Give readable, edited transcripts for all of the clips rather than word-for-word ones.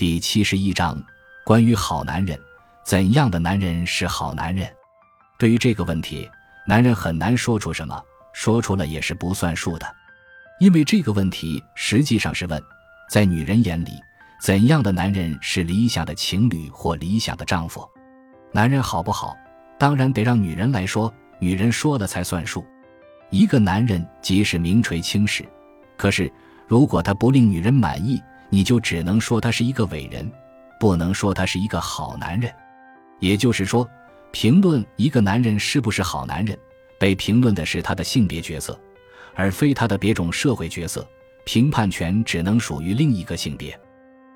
第71章，关于好男人，怎样的男人是好男人？对于这个问题，男人很难说出什么，说出了也是不算数的。因为这个问题实际上是问，在女人眼里，怎样的男人是理想的情侣或理想的丈夫？男人好不好，当然得让女人来说，女人说了才算数。一个男人即使名垂青史，可是如果他不令女人满意，你就只能说他是一个伟人，不能说他是一个好男人。也就是说，评论一个男人是不是好男人，被评论的是他的性别角色，而非他的别种社会角色，评判权只能属于另一个性别。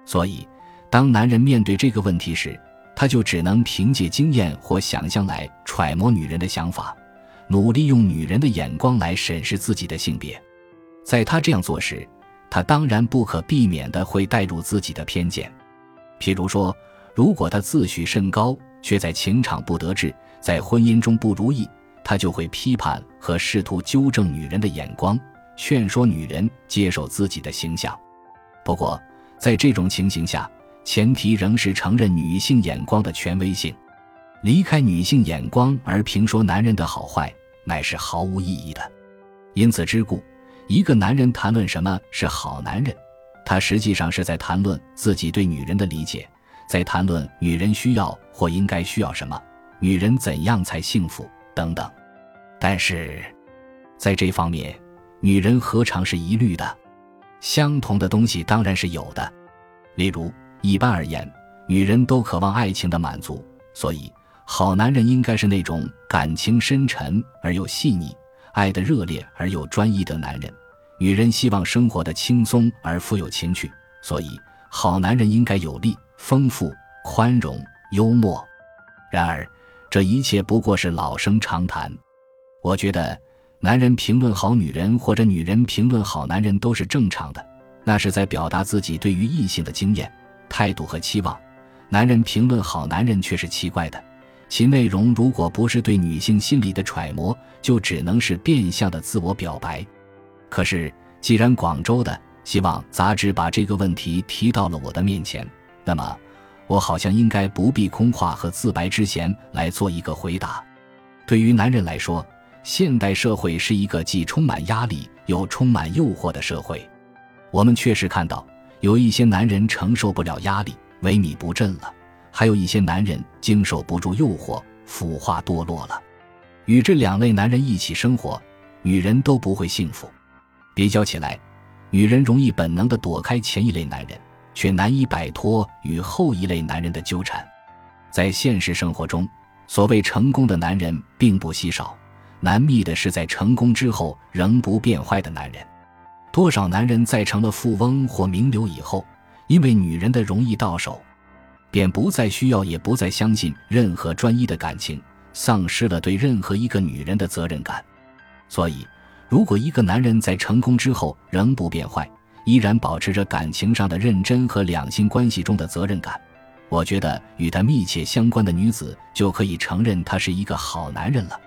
所以当男人面对这个问题时，他就只能凭借经验或想象来揣摩女人的想法，努力用女人的眼光来审视自己的性别。在他这样做时，他当然不可避免地会带入自己的偏见。譬如说，如果他自诩甚高，却在情场不得志，在婚姻中不如意，他就会批判和试图纠正女人的眼光，劝说女人接受自己的形象。不过在这种情形下，前提仍是承认女性眼光的权威性。离开女性眼光而评说男人的好坏，乃是毫无意义的。因此之故，一个男人谈论什么是好男人，他实际上是在谈论自己对女人的理解，在谈论女人需要或应该需要什么，女人怎样才幸福等等。但是在这方面，女人何尝是一律的？相同的东西当然是有的。例如，一般而言，女人都渴望爱情的满足，所以好男人应该是那种感情深沉而又细腻，爱得热烈而又专一的男人。女人希望生活的轻松而富有情趣，所以好男人应该有力、丰富、宽容、幽默。然而这一切不过是老生常谈。我觉得男人评论好女人或者女人评论好男人都是正常的，那是在表达自己对于异性的经验、态度和期望。男人评论好男人却是奇怪的，其内容如果不是对女性心理的揣摩，就只能是变相的自我表白。可是既然广州的希望杂志把这个问题提到了我的面前，那么我好像应该不必空话和自白之嫌来做一个回答。对于男人来说，现代社会是一个既充满压力又充满诱惑的社会。我们确实看到有一些男人承受不了压力，萎靡不振了，还有一些男人经受不住诱惑，腐化堕落了。与这两类男人一起生活，女人都不会幸福。比较起来，女人容易本能地躲开前一类男人，却难以摆脱与后一类男人的纠缠。在现实生活中，所谓成功的男人并不稀少，难觅的是在成功之后仍不变坏的男人。多少男人在成了富翁或名流以后，因为女人的容易到手，便不再需要也不再相信任何专一的感情，丧失了对任何一个女人的责任感。所以如果一个男人在成功之后仍不变坏，依然保持着感情上的认真和两性关系中的责任感，我觉得与他密切相关的女子就可以承认他是一个好男人了。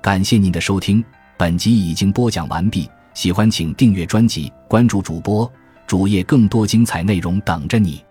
感谢您的收听，本集已经播讲完毕，喜欢请订阅专辑，关注主播主页，更多精彩内容等着你。